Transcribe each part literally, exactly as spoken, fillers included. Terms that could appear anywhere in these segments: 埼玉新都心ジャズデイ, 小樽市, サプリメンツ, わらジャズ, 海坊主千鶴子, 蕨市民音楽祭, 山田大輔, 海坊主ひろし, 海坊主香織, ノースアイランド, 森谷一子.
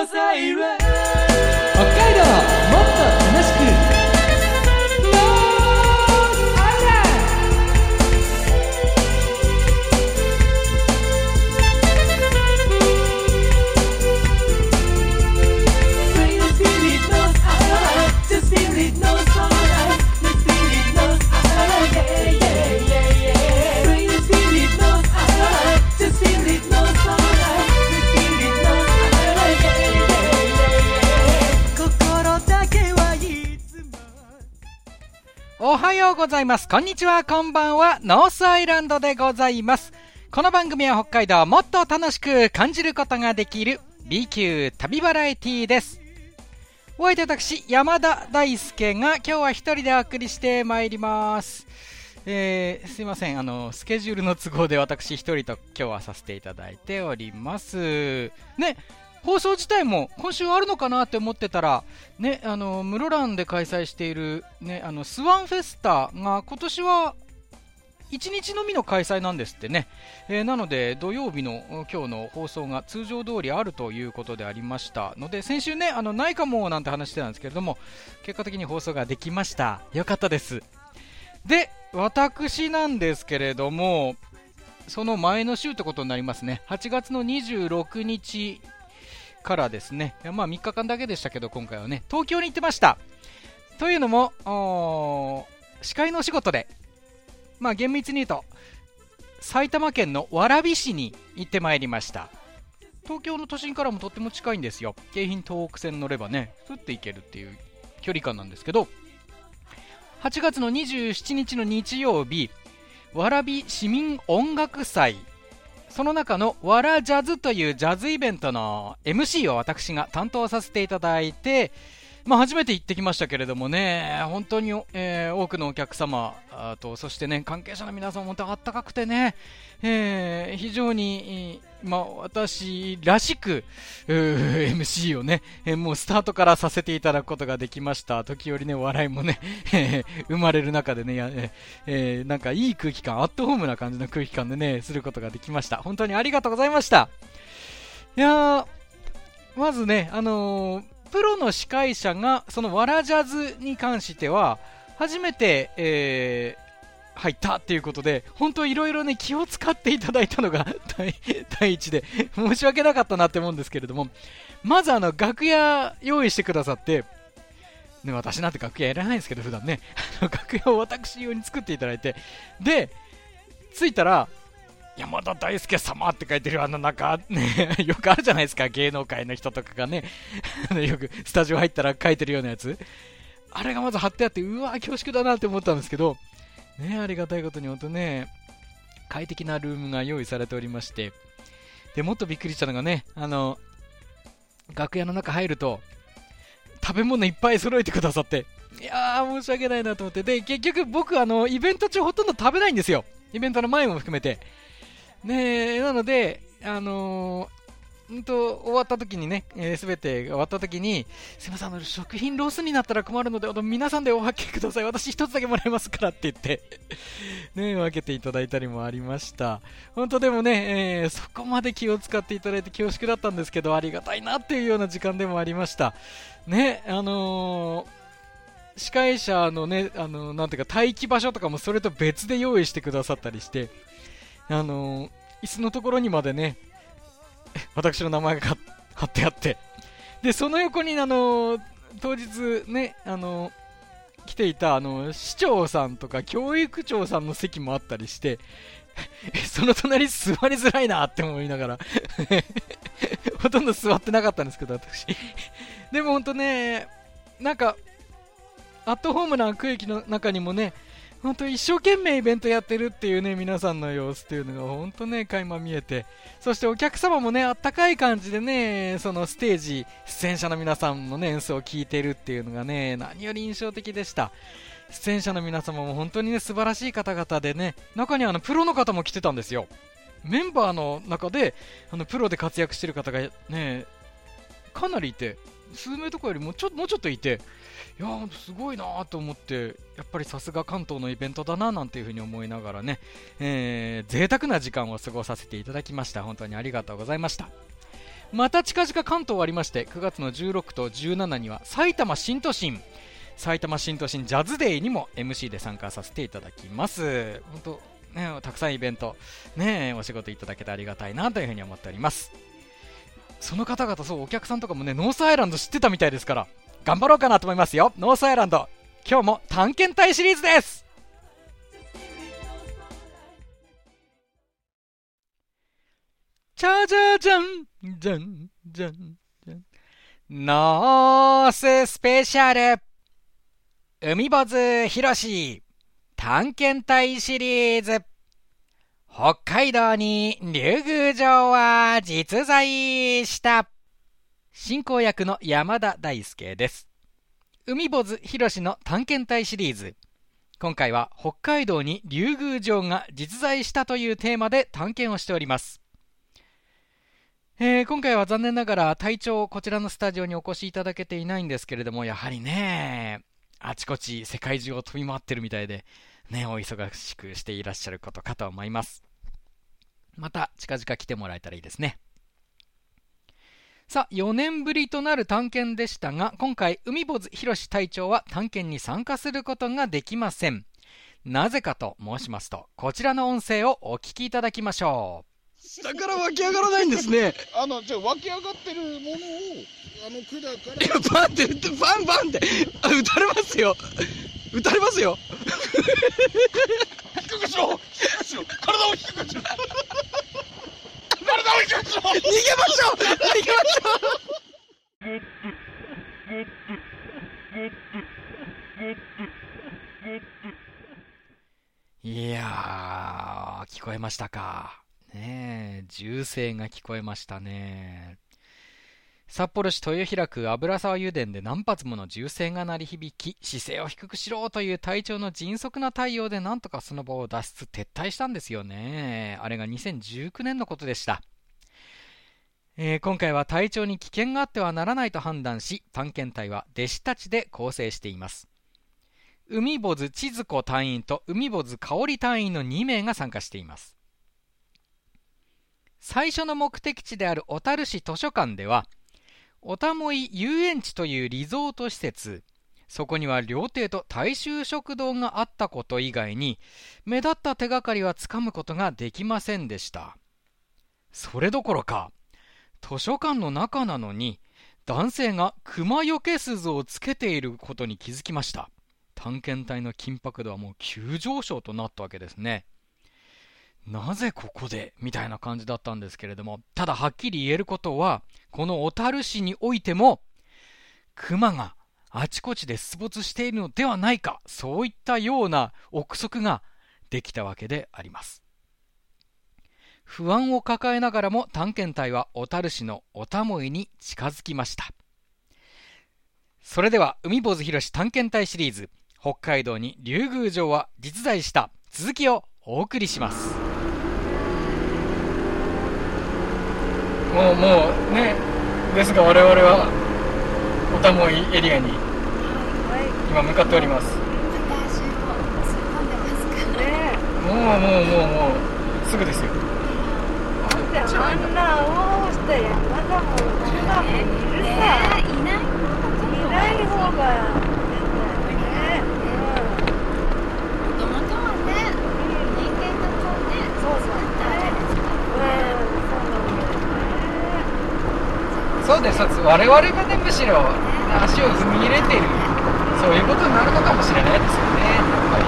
のサイレン北海道もっと楽しくノーアイランド Bring the spirit knows alright The spirit knows alright The spirit knows alright Yeah yeah yeah yeah Bring the spirit knows alright The spirit knows alrightおはようございます。こんにちは、こんばんは。ノースアイランドでございます。この番組は北海道をもっと楽しく感じることができる B 級旅バラエティです。お相手私、山田大輔が今日は一人でお送りしてまいります。えー、すいません。あの、スケジュールの都合で私一人と今日はさせていただいております。ね。放送自体も今週あるのかなって思ってたら、ね、あの室蘭で開催している、ね、あのスワンフェスタが今年はいちにちのみの開催なんですってね、えー、なので土曜日の今日の放送が通常通りあるということでありましたので、先週ね、あのないかもなんて話してたんですけれども、結果的に放送ができました。よかったです。で、私なんですけれども、その前の週ってことになりますね。はちがつのにじゅうろくにちからですね、まあみっかかんだけでしたけど、今回はね、東京に行ってました。というのも司会のお仕事で、まあ厳密に言うと埼玉県の蕨市に行ってまいりました。東京の都心からもとっても近いんですよ。京浜東北線乗ればね、ふって行けるっていう距離感なんですけど、はちがつのにじゅうしちにちの日曜日、蕨市民音楽祭、その中のわらジャズというジャズイベントの エムシー を私が担当させていただいて、まあ、初めて行ってきましたけれどもね、本当に、えー、多くのお客様と、そしてね、関係者の皆さんも本当にあったかくてね、えー、非常に、まあ、私らしく エムシー をね、えー、もうスタートからさせていただくことができました。時折ね、笑いもね生まれる中でね、や、えー、なんかいい空気感、アットホームな感じの空気感でね、することができました。本当にありがとうございました。いや、まずね、あのープロの司会者がそのわらジャズに関しては初めて、えー、入ったっていうことで、本当いろいろね、気を使っていただいたのが第一で申し訳なかったなって思うんですけれども、まずあの楽屋用意してくださって、ね、私なんて楽屋いらないんですけど、普段ね楽屋を私用に作っていただいて、で着いたら山田大輔様って書いてる、あの中ねよくあるじゃないですか、芸能界の人とかがねよくスタジオ入ったら書いてるようなやつ、あれがまず貼ってあって、うわ恐縮だなって思ったんですけどね、ありがたいことに本当ね快適なルームが用意されておりまして、でもっとびっくりしたのがね、あの楽屋の中入ると食べ物いっぱい揃えてくださって、いやー申し訳ないなと思って、で結局僕あのイベント中ほとんど食べないんですよ、イベントの前も含めてね、えなので、あのー、んと終わった時にね、えー、全て終わった時に、すいません、あの食品ロスになったら困るので、あの皆さんでお分けください、私一つだけもらえますからって言ってね、分けていただいたりもありました。本当でもね、えー、そこまで気を使っていただいて恐縮だったんですけど、ありがたいなっていうような時間でもありましたね。あのー司会者のね、あのー、なんていうか待機場所とかもそれと別で用意してくださったりして、あの椅子のところにまでね、私の名前が貼ってあって、でその横にあの当日ね、あの来ていたあの市長さんとか教育長さんの席もあったりしてその隣座りづらいなって思いながらほとんど座ってなかったんですけど、私でも本当ね、なんかアットホームな空気の中にもね、本当一生懸命イベントやってるっていうね、皆さんの様子っていうのが本当ね垣間見えて、そしてお客様もねあったかい感じでね、そのステージ出演者の皆さんのね演奏を聴いてるっていうのがね、何より印象的でした。出演者の皆様も本当にね素晴らしい方々でね、中にあのプロの方も来てたんですよ。メンバーの中であのプロで活躍してる方がねかなりいて、数名とかよりもちょ、もうちょっといて、いやーすごいなーと思って、やっぱりさすが関東のイベントだなーなんていう風に思いながらね、えー、贅沢な時間を過ごさせていただきました。本当にありがとうございました。また近々関東ありまして、くがつのじゅうろくとじゅうななには埼玉新都心埼玉新都心ジャズデイにも エムシー で参加させていただきます。本当、ね、たくさんイベント、ね、お仕事いただけてありがたいなというふうに思っております。その方々、そう、お客さんとかもね、ノースアイランド知ってたみたいですから、頑張ろうかなと思いますよ。ノースアイランド、今日も探検隊シリーズです。じゃじゃじゃんじゃんじゃんじゃん、ノーススペシャル海坊主ひろし探検隊シリーズ、北海道に竜宮城は実在した。進行役の山田大輔です。海坊主ひろしの探検隊シリーズ、今回は北海道に竜宮城が実在したというテーマで探検をしております。えー、今回は残念ながら隊長、こちらのスタジオにお越しいただけていないんですけれども、やはりね、あちこち世界中を飛び回ってるみたいでね、お忙しくしていらっしゃることかと思います。また近々来てもらえたらいいですね。さあ、よねんぶりとなる探検でしたが、今回海坊主ひろし隊長は探検に参加することができません。なぜかと申しますと、こちらの音声をお聞きいただきましょう。下から湧き上がらないんですね。あの、じゃあ湧き上がってるものをあの管からバンってバンバンってあ撃たれますよ撃たれますよ低くしろ低くしろ体を低くしろ体を低くしろ逃げましょう逃げましょういやー、聞こえましたかね、え、銃声が聞こえましたね。札幌市豊平区油沢油田で何発もの銃声が鳴り響き、姿勢を低くしろという隊長の迅速な対応で、なんとかその場を脱出、撤退したんですよね。あれがにせんじゅうきゅうねんのことでした。えー、今回は隊長に危険があってはならないと判断し、探検隊は弟子たちで構成しています。海坊主千鶴子隊員と海坊主香織隊員のにめいが参加しています。最初の目的地である小樽市図書館では、おたもい遊園地というリゾート施設、そこには料亭と大衆食堂があったこと以外に、目立った手がかりはつかむことができませんでした。それどころか、図書館の中なのに、男性が熊よけ鈴をつけていることに気づきました。探検隊の緊迫度はもう急上昇となったわけですね。なぜここでみたいな感じだったんですけれども、ただはっきり言えることは、この小樽市においてもクマがあちこちで出没しているのではないか、そういったような憶測ができたわけであります。不安を抱えながらも探検隊は小樽市のおたもいに近づきました。それでは海坊主ひろし探検隊シリーズ、北海道に竜宮城は実在した、続きをお送りします。もうもうね、ですが我々はおたもいエリアに今向かっております。もうもうもうもうすぐですよ。あんな大した山だもん、山もいるさ、いない方が。そうです、我々がね、むしろ足を踏み入れている、そういうことになるのかもしれないですよね、やっぱり。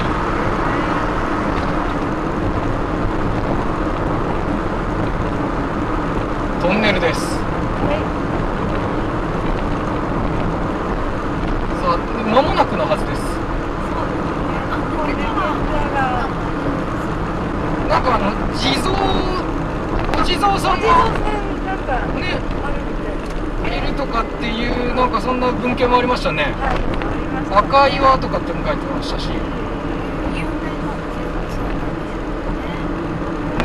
トンネルです、はい、そう、間もなくのはずです。なんかあの、地蔵、お地蔵さんがねとかっていう、なんかそんな文献もありましたね、はい、した赤岩とかっても書いてましたし、ね、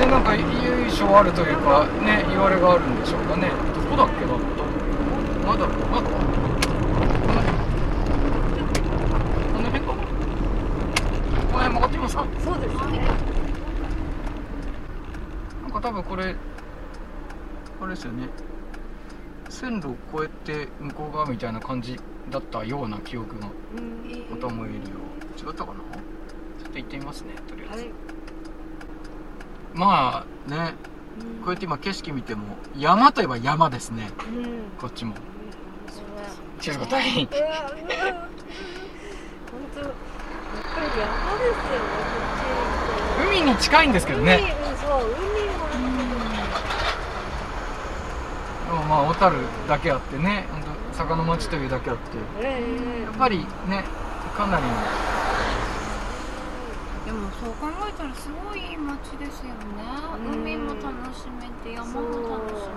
なんか由緒あるというかね、言われがあるんでしょうかね。どこだっけな、まだまだこの辺か、この辺曲がってみますか。そうですね、なんか多分これこれですよね、線路を越えて向こう側みたいな感じだったような記憶がまた思えるよ。違ったかな。ちょっと行ってみますね、とりあえず。はい、まあね、こうやって今景色見ても山といえば山ですね、うん、こっちも。違う、大変。本当、やっぱり山ですよね、こっち。海に近いんですけどね。海、そう、海もあるけど。でもまあ、小樽だけあってね、本当坂の町というだけあって、えー、やっぱりね、かなりの。でもそう考えたらすごいいい街ですよね。海も楽しめて山も楽し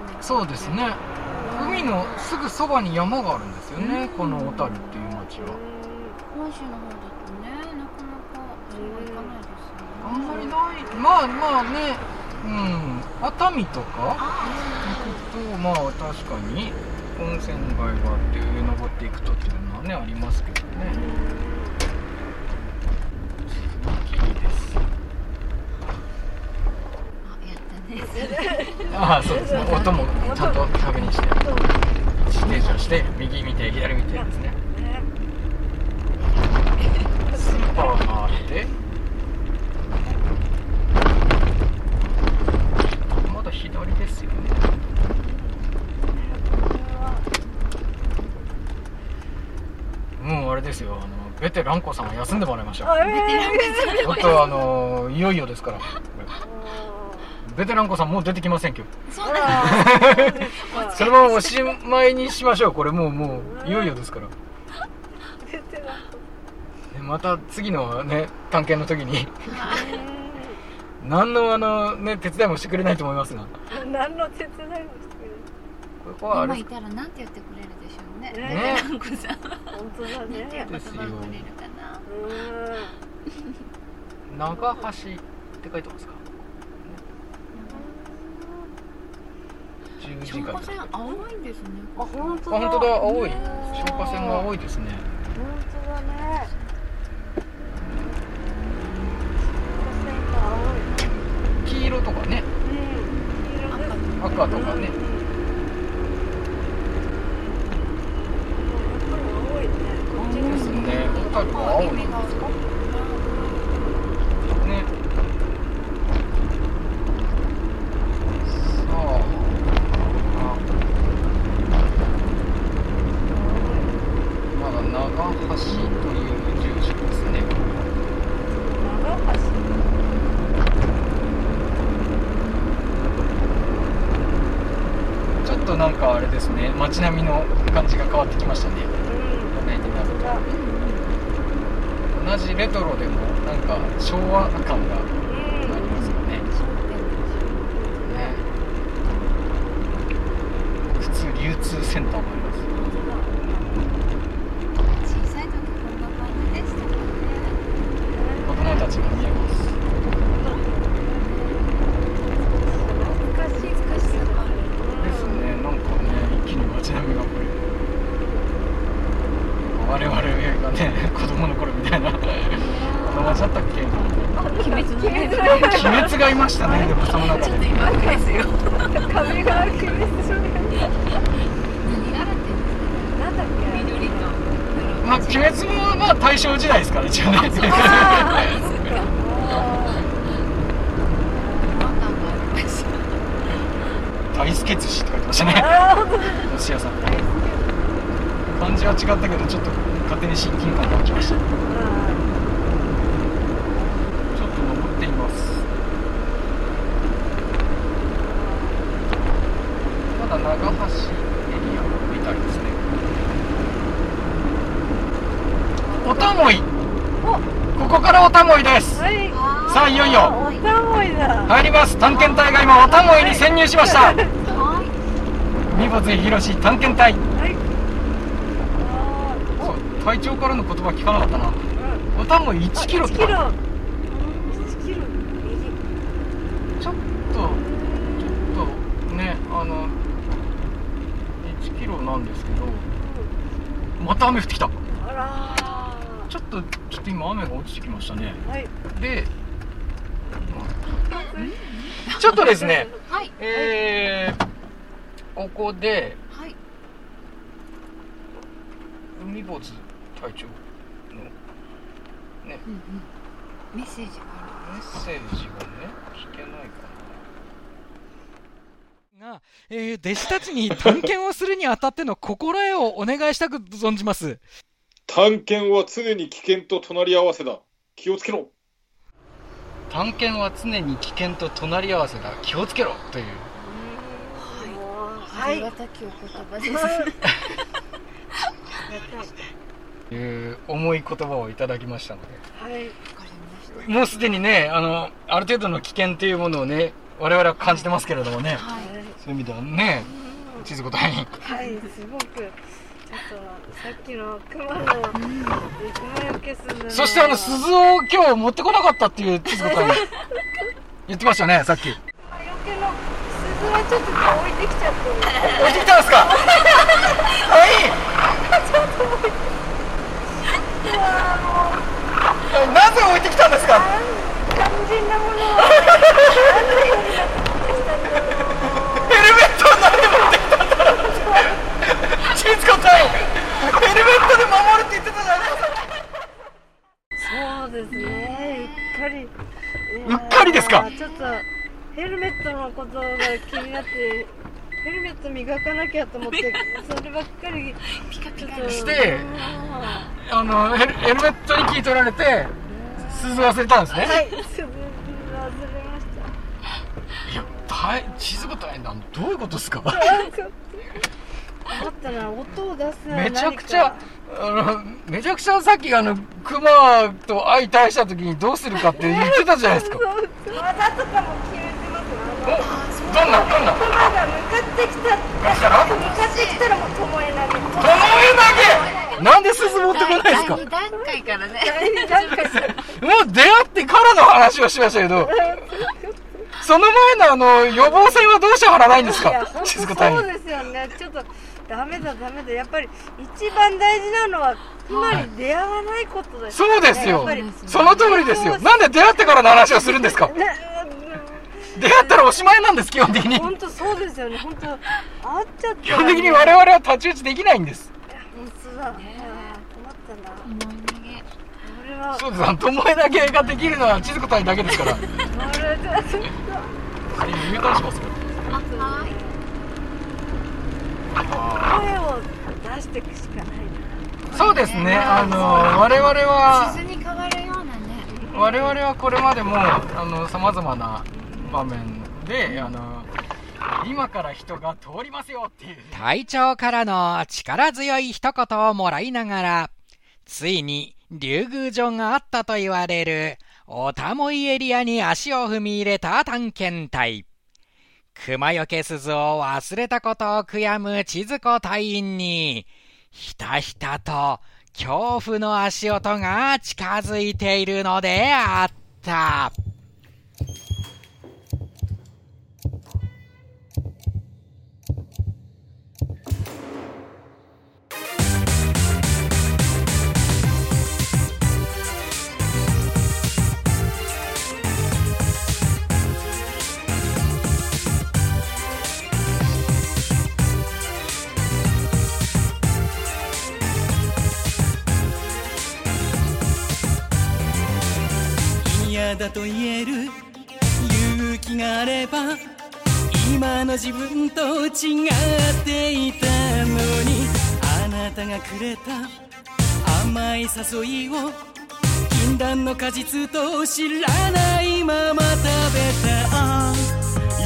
めて。そうですね。海のすぐそばに山があるんですよね。この小樽っていう町は。本州の方だとね、なかなかそういかないですよね。あんまりない。まあまあね、うん、熱海とか行くとまあ確かに温泉街があって上登っていくとっていうのはねありますけどね。ああそうですね、音もちゃんと確認して停車して右見て左見てですね。スーパーがあってまだ左ですよね。もうあれですよ、あのベテランコさんは休んでもらいましょう。本当あのいよいよですから。ベテラン子さんもう出てきません今日。そうなんです。そのままおしまいにしましょう。これもうもういよいよですから。ベテラン子。また次のね探検の時に何のあのね手伝いもしてくれないと思いますが。何の手伝いもしてくれない。ここはあれ。今いたらなんて言ってくれるでしょうね。ベテラン子さん。本当だね。言葉くれるかな。長橋って書いてますか。消火栓青いんですね。あ、本当だ。本当だ、青い。消火栓が青いですね。本当だね。消火栓が青い。黄色とかね。うん。赤とかね。青いね。こっちですね。小樽は青いなんですか。なんかあれですね、街並みの感じが変わってきましたね。うん、ね、になると同じレトロでもなんか昭和感がありますよね。うん、ね、普通流通センターもあります。小さい時こんな感じでしたね。子供たちが見えます。我々がね、子供の頃みたいなこの町だったっけ。鬼滅がいましたね。でもその中でちょっと今ですよ。壁が鬼滅少年。何があるってなんだっけ。緑と黒。まあ鬼滅もまあ大正時代ですから一応ね。また大助寿司って書いてましたね。お寿司屋さん。感じは違ったけど、ちょっと勝手に親近感が湧きました。ちょっと登っています。まだ長橋エリアみたいですね。おたもい。ここからおたもいです。はい、さあ、いよいよ。おたもいだ。入ります。探検隊が今おたもいに潜入しました。みぼずいひろし探検隊。会長からの言葉聞かなかったな。おたもいいちキロとか。いちキロ。ちょっとちょっとねあのいちキロなんですけど、また雨降ってきた。あら。ちょっとちょっと今雨が落ちてきましたね。はい、で、ちょっとですね。はい、えー、ここで。はい。海坊主隊長のね、うんうん、メッセージがある。メッセージがね、聞けないかな。が、えー、弟子たちに探検をするにあたっての心得をお願いしたく存じます。探検は常に危険と隣り合わせだ。気をつけろ。探検は常に危険と隣り合わせだ。気をつけろという。はい。はい。私お言葉です。いう重い言葉をいただきましたので。はい。もうすでにね、あのある程度の危険というものをね、我々は感じてますけれどもね。はい。そういう意味ではね、千鶴子隊員。はい、すごく。あとさっきの熊の熊よけするの。そしてあの鈴を今日持ってこなかったっていう千鶴子隊員言ってましたね、さっき。熊よけの鈴はちょっと置いてきちゃってる。置いてきたんですか。はい。ちょっと置いて。いやもう。なぜ置いてきたんですか。肝心なものを。ヘルメットで守るって言ってたじゃないですか。そうですね、うっかり。うっかりですか。ちょっとヘルメットのことが気になってヘルメット磨かなきゃと思ってそればっかりピカピカしてあのヘル、ヘルメットに気取られて鈴忘れたんですね。はい、鈴忘れました。いや大千鶴子隊員、どういうことですか。だったら音を出すめちゃくちゃあのめちゃくちゃさっきあのクマと相対した時にどうするかって言ってたじゃないですか。そうそうそう、技とかも決めてますよ。お、どんなどんな。クマが向かってきたって向かってきたらもうともえ投げ。ともえ投げ。なんで鈴持ってこないですか。段階からね。段階から。もう出会ってからの話をしましたけど。その前のあの予防線はどうして張らないんですか。いや本当そうですよね。ちょっと。ダメだダメだ、やっぱり一番大事なのはクマに出会わないことですよね。そうですよ、その通りですよ。なんで出会ってからの話をするんですか。出会ったらおしまいなんです、基本的に。本当そうですよね、本当会っちゃって、ね、基本的に我々は太刀打ちできないんです。本当だ、ね、困ったな。俺はそうです、ともえ投げができるのは千鶴子隊だけですから。今 U ターンしますよ。はい、声を出していくしかないな。そうですね、あの我々は鈴に変わるようなね、我々はこれまでもさまざまな場面であの今から人が通りますよっていう隊長からの力強い一言をもらいながら、ついに竜宮城があったと言われるおたもいエリアに足を踏み入れた探検隊。熊よけ鈴を忘れたことを悔やむ千鶴子隊員にひたひたと恐怖の足音が近づいているのであった。だと言える勇気があれば今の自分と違っていたのに、あなたがくれた甘い誘いを禁断の果実と知らないまま食べた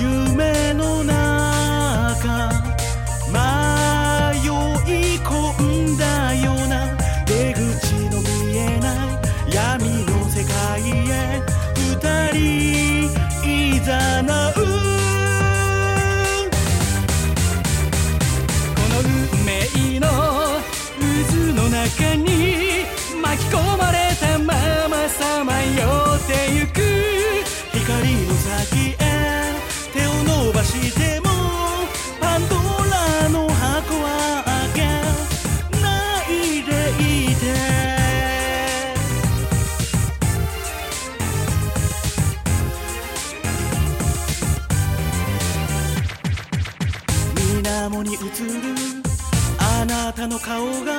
夢の中迷い込んだような出口の見えない闇の世界へいざなう。この運命の渦の中に巻き込まれたままさまよってゆく。光の先へ手を伸ばしてもパンドラの箱は開けないでいて。水面に映るあなたの顔が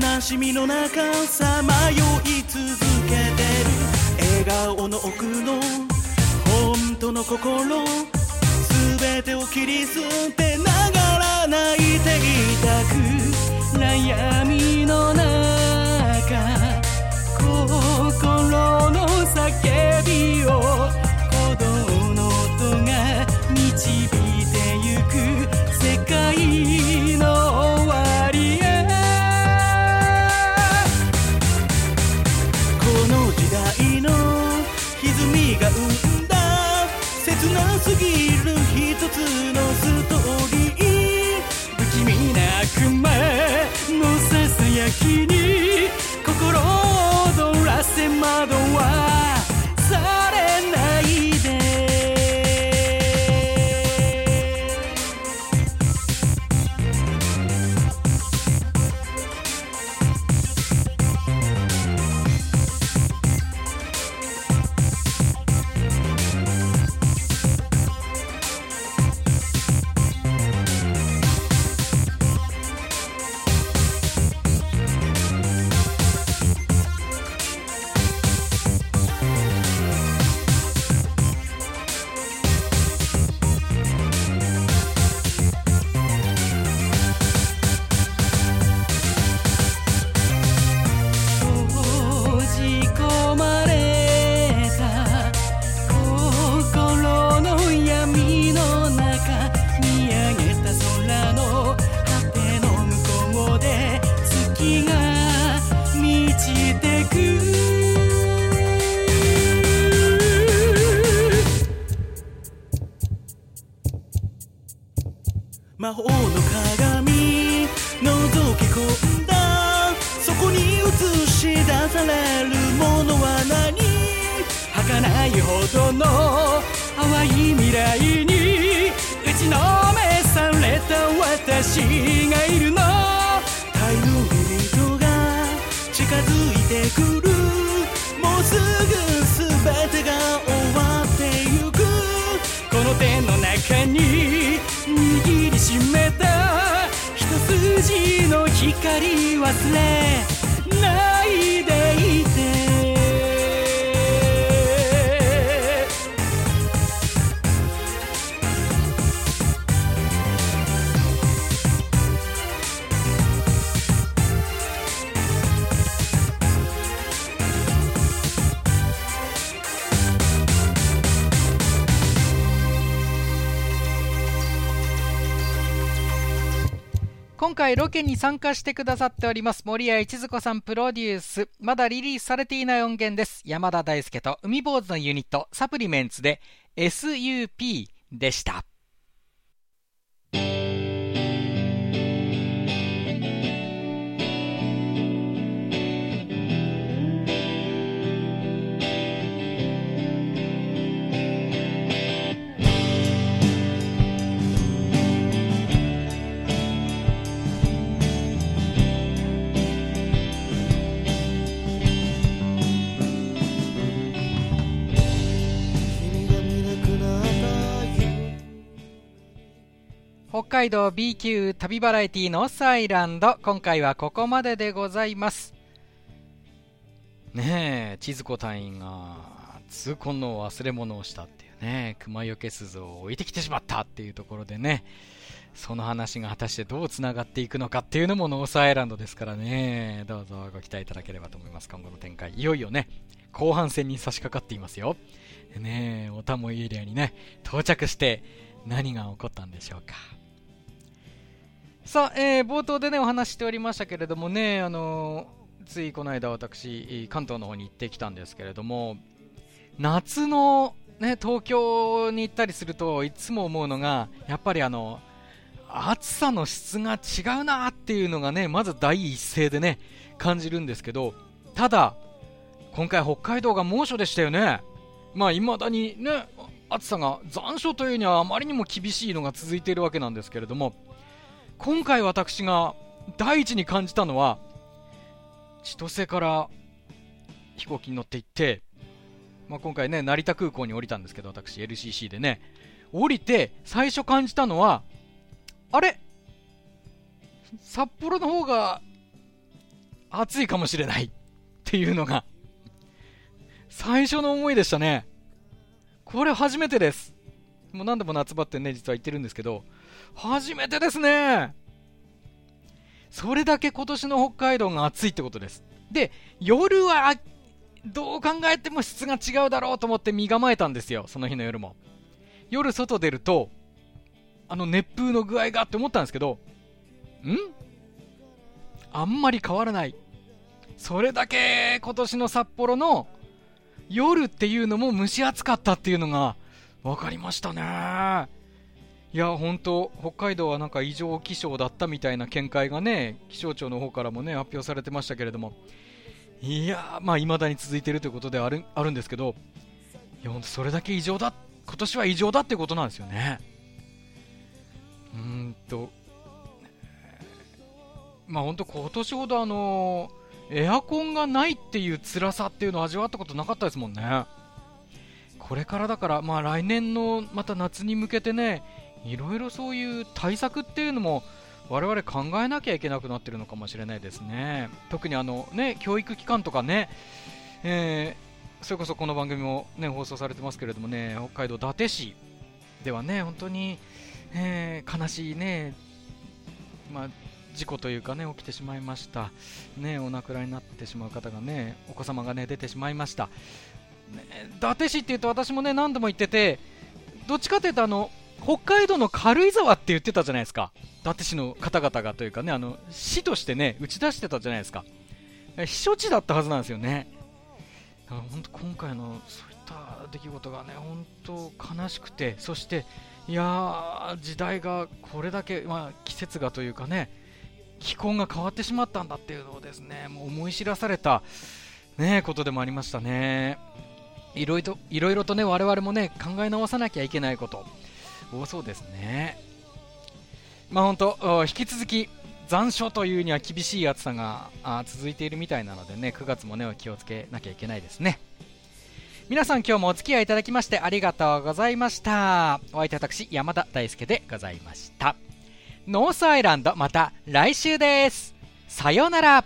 悲しみの中さまよい続けてる、笑顔の奥の本当の心、全てを切り捨てながら泣いていたく、悩みの中心の叫びを鼓動の音が導いてゆく、世界の終わりへ。この時代の歪みが生んだ切なすぎる一つのストーリー、不気味な悪魔のささやきに心を踊らせ惑わされないで。魔法の鏡覗き込んだ、そこに映し出されるものは何、儚いほどの淡い未来に打ちのめされた私がいるの。頼り人が近づいてくる、もうすぐ全てが終わってゆく、この手の中に握りしめた一筋の光、忘れないでいて。今回ロケに参加してくださっております森谷一子さんプロデュース、まだリリースされていない音源です。山田大輔と海坊主のユニットサプリメンツで エスユーピー でした。北海道 B 級旅バラエティのサイランド、今回はここまででございますねえ。千鶴子隊員が痛恨の忘れ物をしたっていうね、熊よけ鈴を置いてきてしまったっていうところでね、その話が果たしてどうつながっていくのかっていうのもノースアイランドですからね、どうぞご期待いただければと思います。今後の展開、いよいよね後半戦に差し掛かっていますよねえ。おたもいエリアにね到着して何が起こったんでしょうか。さあ、えー、冒頭でねお話しておりましたけれどもね、あのー、ついこの間私関東の方に行ってきたんですけれども、夏の、ね、東京に行ったりするといつも思うのがやっぱりあの暑さの質が違うなっていうのがねまず第一声でね感じるんですけど、ただ今回北海道が猛暑でしたよね。まあ未だにね暑さが残暑というにはあまりにも厳しいのが続いているわけなんですけれども、今回私が第一に感じたのは、千歳から飛行機に乗って行って、まあ、今回ね成田空港に降りたんですけど、私 エルシーシー でね降りて最初感じたのは、あれ札幌の方が暑いかもしれないっていうのが最初の思いでしたね。これ初めてです。もう何度も夏場ってね、実は言ってるんですけど、初めてですね。それだけ今年の北海道が暑いってことです。で、夜はどう考えても質が違うだろうと思って身構えたんですよ。その日の夜も夜外出るとあの熱風の具合がって思ったんですけど、んあんまり変わらない。それだけ今年の札幌の夜っていうのも蒸し暑かったっていうのが分かりましたね。いや本当、北海道はなんか異常気象だったみたいな見解がね、気象庁の方からもね発表されてましたけれども、いやまあ未だに続いているということである、あるんですけど、いや本当それだけ異常だ、今年は異常だっていうことなんですよね。うーんとまあ本当今年ほどあのエアコンがないっていう辛さっていうのを味わったことなかったですもんね。これからだから、まあ来年のまた夏に向けてね、いろいろそういう対策っていうのも我々考えなきゃいけなくなってるのかもしれないですね。特にあのね、教育機関とかね、えー、それこそこの番組もね放送されてますけれどもね、北海道伊達市ではね本当に、えー、悲しいね、まあ事故というかね起きてしまいましたね。お亡くなりになってしまう方がね、お子様がね出てしまいました、ね、伊達市っていうと私もね何度も言ってて、どっちかというとあの北海道の軽井沢って言ってたじゃないですか。伊達市の方々がというかね、あの市としてね打ち出してたじゃないですか。避暑地だったはずなんですよね。だから本当今回のそういった出来事がね本当悲しくて、そしていや時代がこれだけ、まあ、季節がというかね気候が変わってしまったんだっていうのをですね、もう思い知らされた、ね、ことでもありましたね。いろいろ、いろいろとね我々もね考え直さなきゃいけないこと多そうですね。まあ本当引き続き残暑というには厳しい暑さが続いているみたいなのでね、くがつもね気をつけなきゃいけないですね。皆さん今日もお付き合いいただきましてありがとうございました。お相手は私山田大輔でございました。ノースアイランドまた来週です。さようなら。